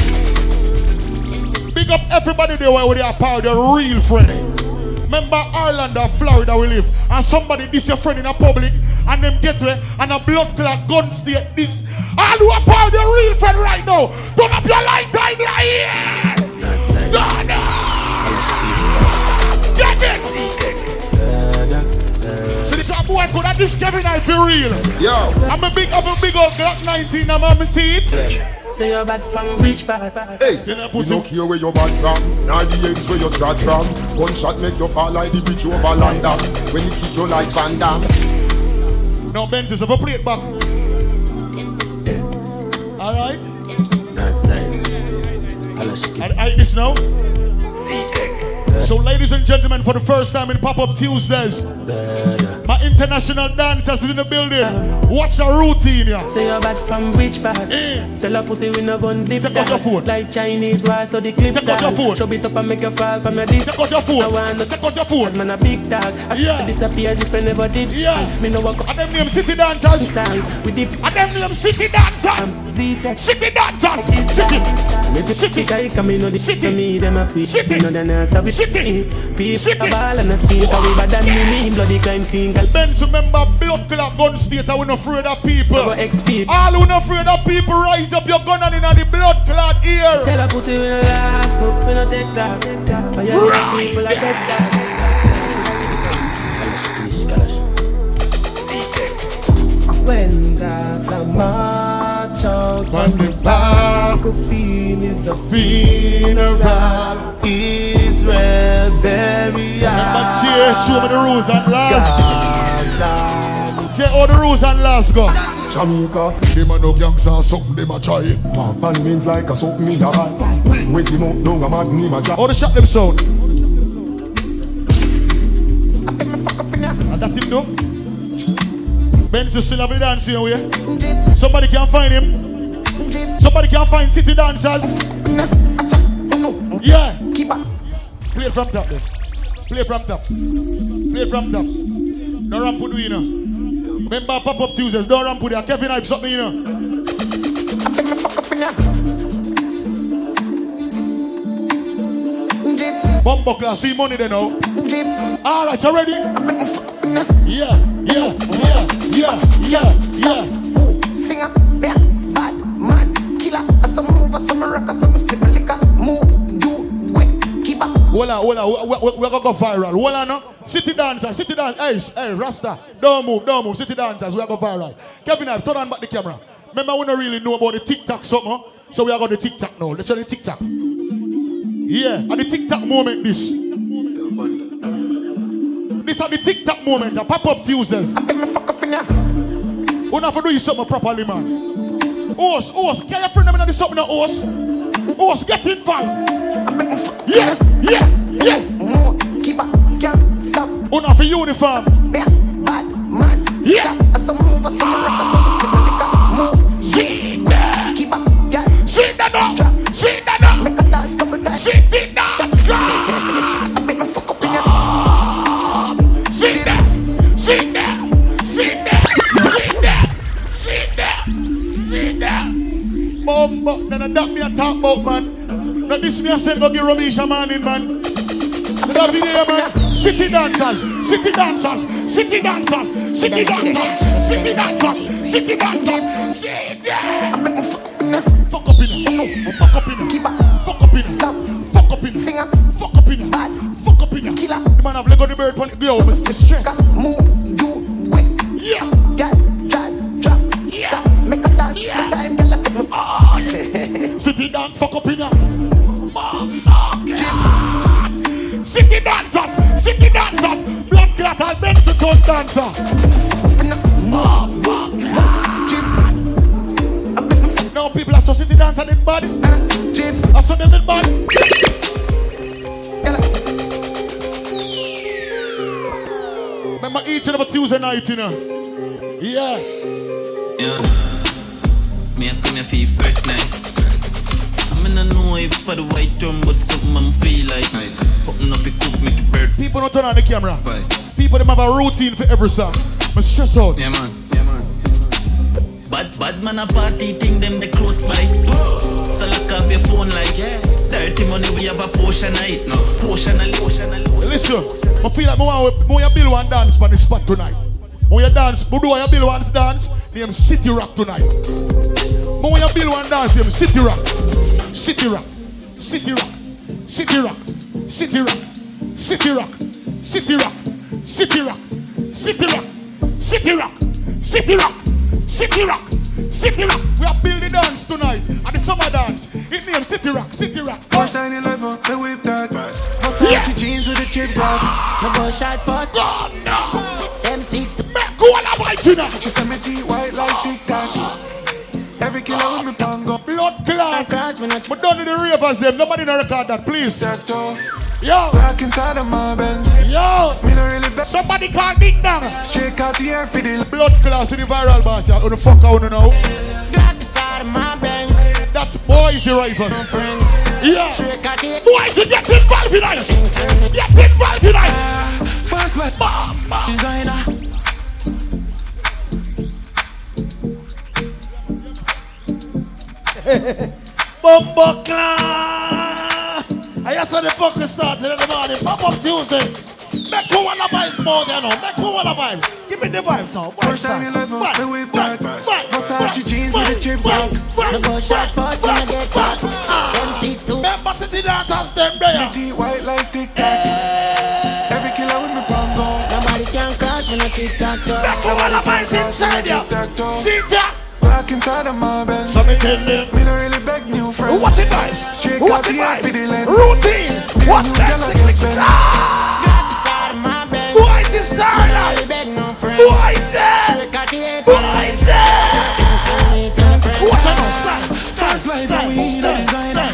Big up everybody there where they are power, they're real friend. Remember Orlando, Florida we live. And somebody this your friend in a public and them get to it and a blood clot guns there this. All who are power, they're real friend right now. Turn up your light time like yeah. No. Get it! So this is a boy could have this Kevin Hype be real. Yo. I'm a big up and big old Glock 19, I'm on my seat. So you're bad from which part? Hey, you don't care where you're bad from. Now the ends where you're bad from. One shot make you fall like the bridge over London. When you kick your like Van Damme. Now Benz is over play it back. Yeah. Alright? Not I this now. So ladies and gentlemen, for the first time in Popup Tuesdays, my international dancers is in the building. Watch the routine, yeah. Say you're bad from which part? Tell a pussy we no gun dip down. Check out your phone. Like Chinese war, so the clip down. Check out your phone. Chub it up and make you fall from your dick. Check out your phone. I wanna check out your phone. As man a big dog, as yeah. Disappears if I never did. Yeah. Me know what. And them name city dancers. We dip. And them name city dancers. Z-Tech. City dancers. City. City. People ball and a speaker we bad than me bloody crime scene. Benz remember blood clot gun state. I wasn't afraid of people. All who not afraid of people rise up your gun and in the blood clot ear. Tell a pussy we don't laugh up, we don't take that. But you know people are better. When that's a march out on the battlefield is a funeral. Israel bury us. Show me the rules and laws. Check all the rules and laws go. Jamaica, they man no gangs and something they man try. Pan means like a soap me a man. Wake him up, don't a man name a jack. All the shot them sound. That him do. Benz is still having the dance here, yeah? Somebody can find him. Somebody can find city dancers. Yeah. Keep up. Play from top then. Play from top. Don't ramp with you know. Remember Popup Tuesdays. Don't ramp with you. Kevin Hype something you know. Bumbo class. See money then now. Alright, you ready? Yeah. Singer, yeah, bad man, killer. Some move, some rocker, some sip liquor. Move. Hold on, we're going to go viral. Hold on, no? City dancers. Hey, Rasta, don't move. City dancers, we're going to go viral. Kevin Hype, turn on back the camera. Remember, we don't really know about the TikTok something, huh? So we are going to TikTok now. Let's try the TikTok. Yeah, and the TikTok moment, this. This is the TikTok moment, the Popup Tuesdays. We don't have to do something properly, man. Horse, get your friend them in the something, horse, get in, fam. Yeah. More keeper, can't stop. Una for uniform. Yeah, bad man. Yeah. Some move, some rock, some simple. Shit, keeper, can't. Shit that up. Make a dance couple times. Shit it down. I make my fuck up in your. Shit that. Boom, boom, then that me a talk about, man. Now this me a said, go give rubbish a man in, man. That video, man. City dancers, city dancers, city dancers, city dancers, city dancers, city dancers, city dancers. Fuck up in, fuck up in, fuck up in, fuck up in, singer, fuck up in, fuck up in, killer. The man have Lego the bird, but yo, it's distress. Move, you wait, yeah, get, jazz, drop, yeah, make a dance, yeah, time, get like a ah. City dance, fuck up in, mama, city dancers, blood clatter, Mexican dancer, mama. Now people are so city dancing in body. I saw them in body. Remember each and every Tuesday night, you know? Yeah. Yeah. Me I come here for your first night. I mean I know if for the white drum, but something I'm feel like. Open up, it cook, make it bird. People don't turn on the camera. Bye. People them have a routine for every song. But stress out. Yeah, man. Bad man a party thing, them the close by. So look up your phone like, yeah. Dirty money, we have a portion of it. No, portion of it. Listen, I feel like I want to build one dance on the spot tonight. When you dance, I want to build one dance, name City Rock tonight. I want to build one dance, name City Rock. City Rock. City Rock. City Rock. City Rock. City Rock. City Rock. City Rock. City Rock. City Rock. City Rock. City Rock. City Rock, we are building dance tonight at the summer dance. It named City Rock, City Rock. First time in life, I whip that bus. Versace jeans with a chip block. My boy shot first. God, no. Same seats. Go on, I'm right, you know. She sent me tea white like Tic Tac. Every killer with me pango. Blood clot. But don't do the ravers them. Nobody don't record that, please. Yo. Back inside of my Benz. Yo. Me no really bad. Somebody call Big Dang. Straight out the air for the blood class in the viral boss. Y'all the fuck out now. Back inside of my Benz. That's boys you rivals. Yeah. Boys you get this vibe tonight. Get this vibe tonight. First life. Mama. Designer. Bumbo clan. I just saw the fucking started in the morning. Popup Tuesdays. Make who wanna vibes more than all. Make who wanna vibes. Give me the vibes now. First time in life, I whip that. Versace jeans with a chip block. The boy shot first when I get back. Same seats too. Remember city dancers, them there. My tea white like Tic Tac. Every killer with me bongo. Nobody can cross when I Tic Tac. Make who wanna vibes inside ya. See ya. Back inside of my bed. So me tell them. Me no really beg new friends. What's it like? What's it like? Routine. What's that? Why is this starlight? Why is it? Why is it? What's that? Fast life and we need a designer.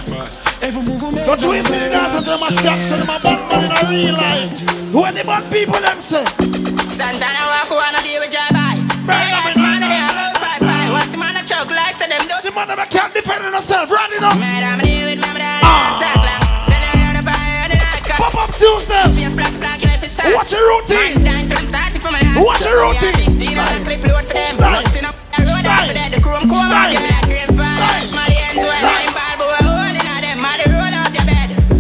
Don't you see the dancers to my scams and my bad man in a real life? Who are the bad people them say? Santana walk who wanna deal with drive-by. The man never can't defend himself, running up. Pop up Tuesdays. Watch your routine. Watch your routine. Style. Style.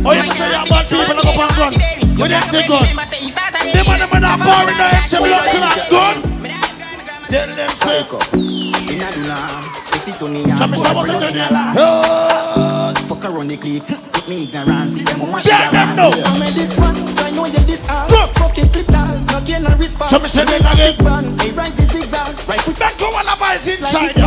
Oh, you must say you're bad people and go back on. You didn't take gun. The man never not boring the empty blood to that gun. Tell them circle. Fuck around the clique, put me ignorance. Tell them no. I'm in this one, I know you're this out. Fucking flip down, knock in and respond. Tell me say that again. Hey, rise is zigzag. Right foot back, go all of us inside. I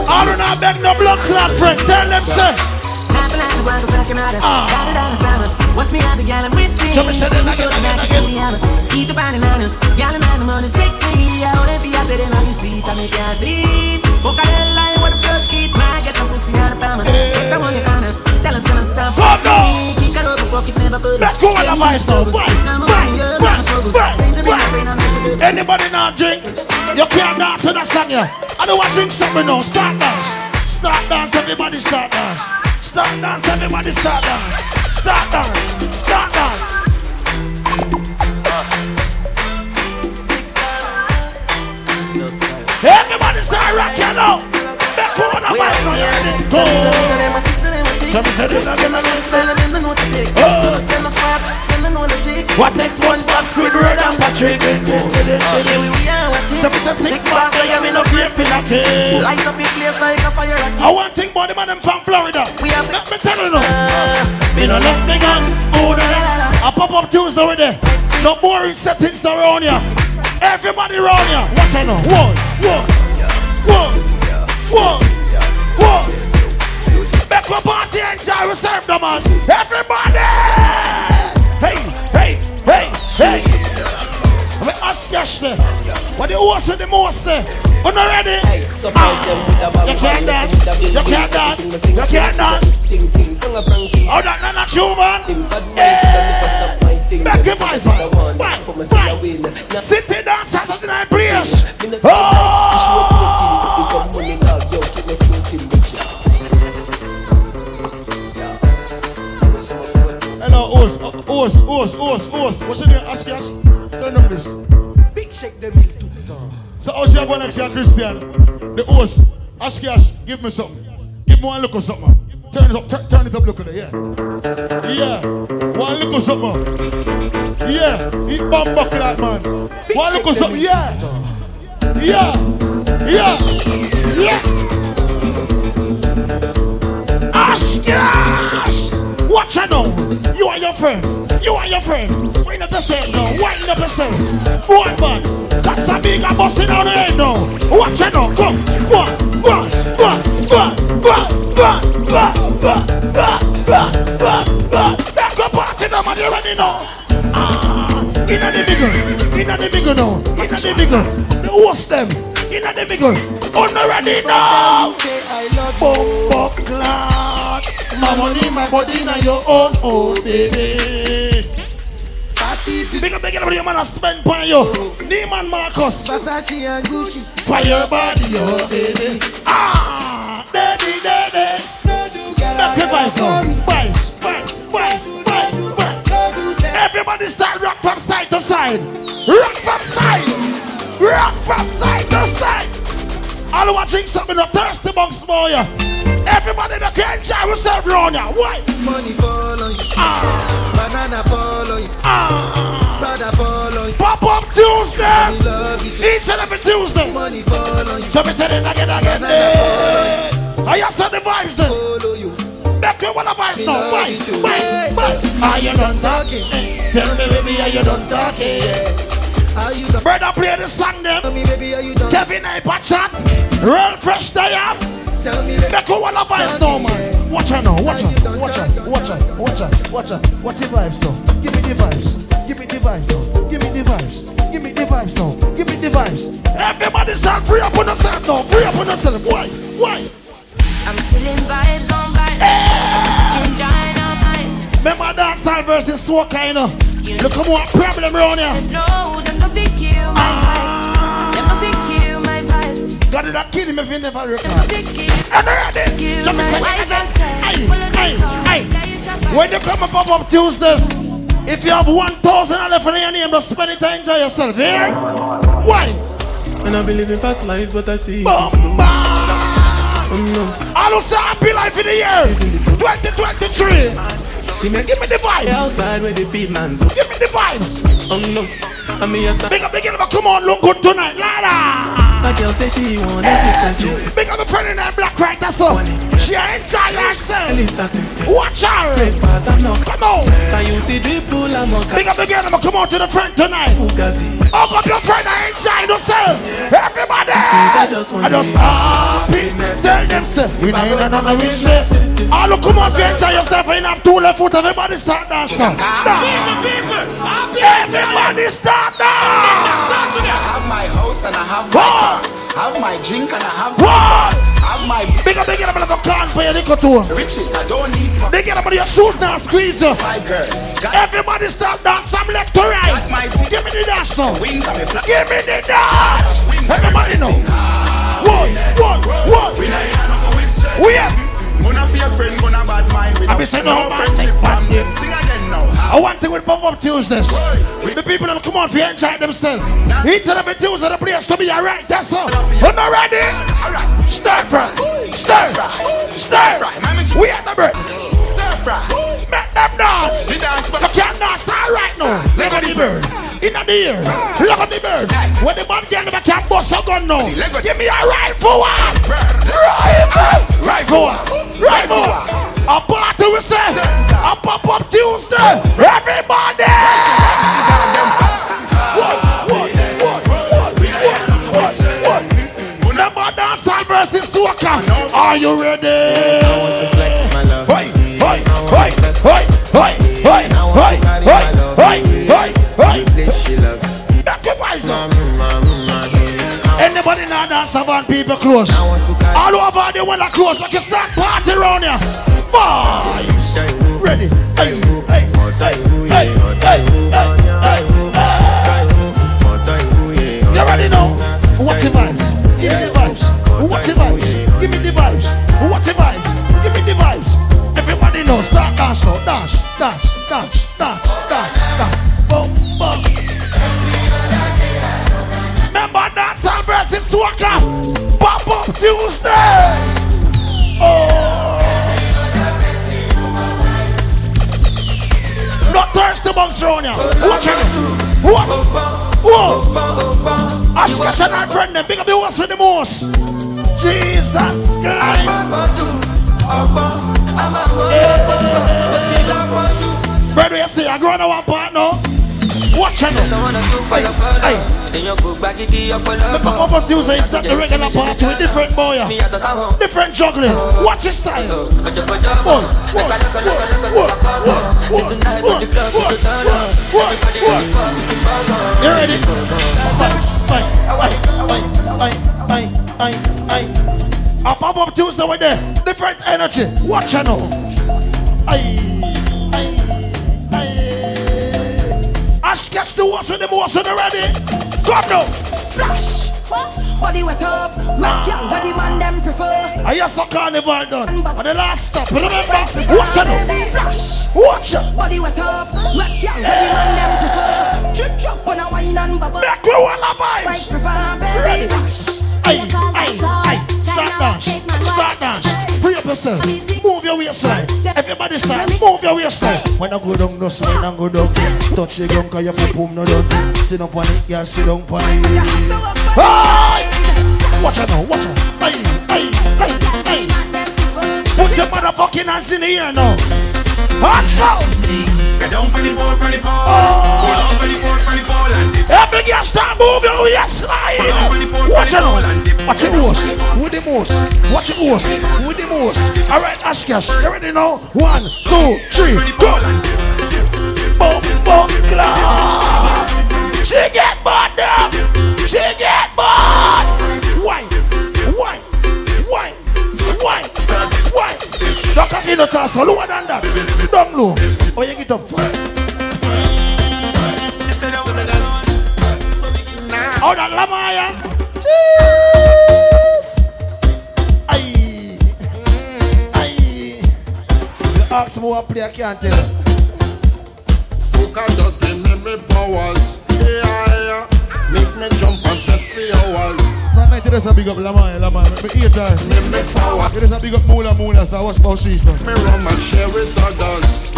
don't know, beg no blood clot friend. Tell them say. Watch me out the gallon with me. Tell me say that again. Eat the bananas, y'all and money strictly. I wanna be a sitting on the street, I make you see. Walk out the line with a blood kid, man. Get up and see how the family. Get them on your corner, tell us some stuff. Go, go! Kick out of the pocket, never could. Let's go on the milestone. Bang! Anybody not drink? You can't dance to that song, yeah. I don't want to drink something now. Start dance. Start dance, everybody start dance. Start dance, everybody start dance. Start dance. Start dance. Six girls. What next one? Box Squid Road and Patrick. Light up your place like a fire. I want thing body man from Florida. Let me tell you no. Me no left me gun. I pop up Tuesday with there. No boring settings around ya. Everybody around ya. Watch out now. One. Make a party and try to serve them on. Everybody! Hey! I'm going to ask you something. What do you want to do the most? We're not ready. You can't dance. Oh, that's not human. Make your voice. Why? City dancers in our place. Oz. What's your name? Ask you, tell them this. Big check them in tout temps. So how's your going next year, Christian? The Oz. Ask you, give me something. Give me one look or something. Turn it up, look at it, yeah. Yeah. One look or something. Yeah. Eat bomb bucket like man. One look or something, yeah. Yeah. Ask you! Watch out now. You are your friend. Why not the same now? Why not the same? One man. That's a big busting out the head now. Watch out now. Come. Back up party now, man. You ready now? In the bigger now. The worst them. In the bigger. On the ready now. Bumbo cloud. My money, my body, now your own, oh baby. Big up, your man has spent by you. Neiman Marcus. Versace and Gucci. Fire body, oh baby. Ah, daddy. Bye. Everybody start rock from side to side. All watching something of thirsty amongst more, yeah. Everybody that can enjoy yourself around ya. Why? Money follow you. Banana follow you. Brother follow you. Pop up Tuesday. Each and every Tuesday. Money follow you. Tell me say it again. I saw the vibes then. Follow you. Make it one of vibes now. Why? Are you done talking? Tell me baby, are you done talking? Brother play the song then. Tell me baby, are you done? Kevin Hype chat. Wurl Fresh day up. Tell me that one of us now, man. Watch her. What the vibes though? Give me the vibes though. Give me the vibes. Everybody start free up on yourself. Why? I'm feeling vibes on vibes. I'm dynamite. Remember dancehall versus soca, you know. Look how much problem around here. No, them not pick you, my vibe. God did not kill him if he never recovered. And I when you come and pop up Tuesdays, if you have $1,000 for your name, just spend it and enjoy yourself. Here, why? And I believe in fast life, but I see it slow. I don't say happy life in the year 2023. Give me the vibes. Outside where the feed man. Give me the vibes. Oh no, I'm here. Big up, come on, look good tonight, Lara. My girl say she want Netflix. Big up a friend in that black right, that's all. She enjoy herself. Watch her. Come on. Can you see drip pull and walk? Big up again, I'ma come on to the front tonight. Hug up your friend and enjoy yourself. Everybody. I just happy. Tell them say we ain't got none of wishes. All who come on to enjoy yourself and have two left foot. Everybody start dancing. Everybody start dancing. I have my house and I have my car. Have my drink and I have my car. Have my bigger like a can for your liquor too. Riches, I don't need money. They get up on your shoes now, squeeze you. My girl. Everybody start dancing from left to right. Give me the dash now. Give me the dash. Everybody know. One. We have. Gonna be a friend, gonna bad mind. I be saying no friendship. Sing again now. I want thing with Popup Tuesdays. The people that come out for enjoy themselves. Each of them Tuesday, the place to be alright. That's all. We're not ready. Stir fry. Stir fry. Stir fry. We are the bread. Stir fry. Make them dance. You can't dance alright now. Look at the bird. In the ear. Look at the bird. When the man can't bust a gun now. Give me a rifle. Rifle. Rifle. Rifle. A party we say, a Popup Tuesday, everybody! What? Number dancehall versus soca. Are you ready? I want to flex my love. Hey, hey, Anybody not dance around people close? All over the window close like a sad party around here. Boys. Ready? Hey, hey, hey, hey. You already know. What's the vibes? Give me the vibes. What's the vibes? Give me the vibes. What's the vibes? Give me the vibes. Everybody knows. Start dance, now. Dance, dance, dance, dance, dance, dance. Boom, boom. Remember dance and versus swagger. Popup Tuesdays. Oh. Not thirsty amongst around here. Watch it. What? Whoa. I sketch and I friend them. Big up the horse with the most. Jesus Christ. Yeah. Brother, you see, I grow on one part now. Watch it. The Popup Tuesday is not the regular part with different boy. Different juggling. Watch his style. You ready? A Popup Tuesday with the different energy. Watch it now. Ash catch the horse with them horse with the ready. Come now. Splash. Body wet up. Rock young body man them prefer. I just saw carnival done. And the last stop. Remember. Watch it now. Splash. Watch it. Body wet up. Rock young body man them prefer. Chip chop on a wine and bubble. Make we all a vibe. Right prefer baby. Splash. Aye. Aye. Aye. Start dance. Start dance. Free up yourself. Move your waistline. Everybody start. Move your waistline. When I go down, no sign and go down. Touch your gun, cause your pump no dust. Sit up on it, yeah, sit down on it. Hey! Watch it now, watch it. Hey, hey, hey, hey. Put your motherfucking hands in the air now. Hands out! Get down for the ball, Go down for the ball, Every girl start moving, yes, I. Watch it now. Watch it most. With the most. Watch it most. With the most. Alright, Ashkash, you ready now? 1, 2, 3, go! She get bad now. She get bad. Why? Why? Why? Why? Why? Don't come in the castle. Lower than that. Don't look. Oh, you get up. Oh, that Lamaya. Aye. Aye. You ask me what play I can't tell. Soca just give me powers. Yeah, make me jump and set 3 hours. That night it is a big up Lamar. Me eat that. Give me power. It is a big up Mula, so I watch my sheets. Me run and share with others.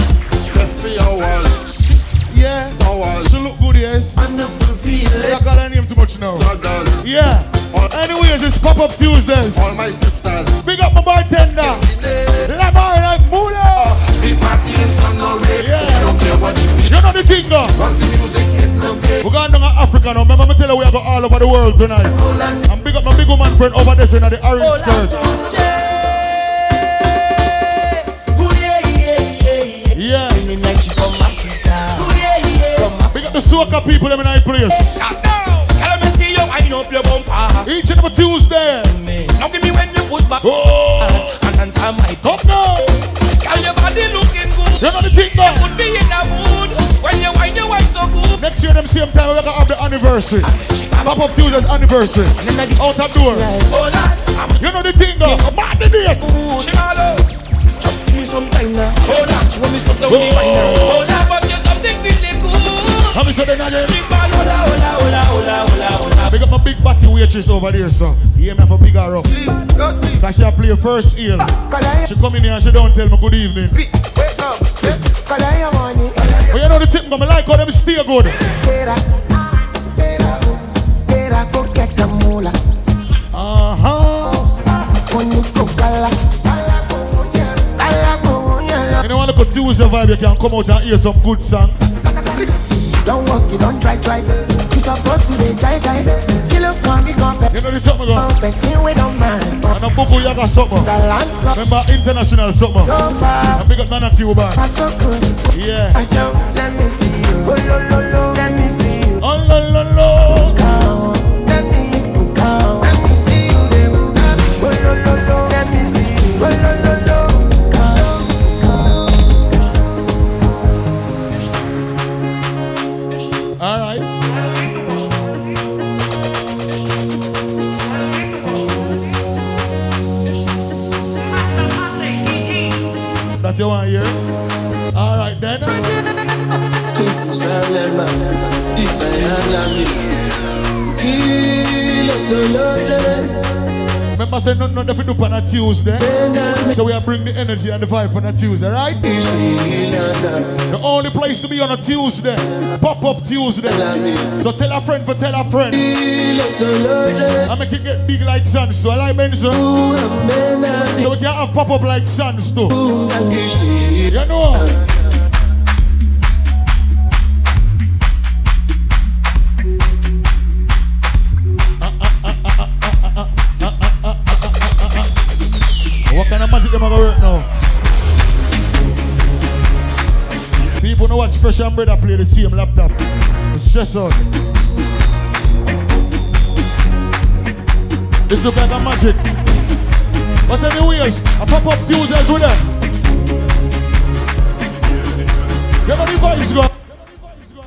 Set 3 hours. Yeah. Powers. She look good, yes. And the feel it. I call her name too much now. Others. Yeah. Anyways, it's Popup Tuesdays. All my sisters. Big up my bartender. Lamar and Mula. We party in San Lorenzo. You know the thing, though. We're going down to Africa now. Remember me tell you we are going all over the world tonight. And big up my big woman friend over there in the orange skirt. Yeah. Big up the soca people in my place. Each and every Tuesday. Now give me when you put back and answer my cup now. You know the thing, though. Would be in the mood when you wine your wine so good. Next year, them same time, we're gonna have the anniversary. Popup Tuesday's anniversary. Out of door. You know the thing, though. Mark the date. Just give me some time now. Hold on. Hold on. Have you said that again? Pick up a big batty waitress over there, sir. You hear me? Have a big arrow. Cause she play first heel. She come in here and she don't tell me good evening. But you know the tip, I like how them stay good. Anyone look at Tuesday vibe, you can come out and hear some good song. Don't walk, you don't try. You supposed to be try. You look for me, confess. You know this something, girl? Confessing with a man. And a bubble yaga supper. Remember international supper. And big up Nana Cuban. Yeah. Let me see you. Oh, lo, lo, let me see you. Oh, lo, lo, lo. You want to hear? All right, then. Remember, say no, nothing to do on a Tuesday. So we are bringing the energy and the vibe on a Tuesday, right? The only place to be on a Tuesday, Pop-Up Tuesday. So tell a friend, I make it get big like Sans, so I like men, so. So we can have Pop-Up like Sans too. You know? What kind of magic am I gonna work now? People know watch Fresh and Bread I play the same laptop. It's stress out. This look like a magic. But anyways, I pop up Tuesdays with them. Remember the vibes go.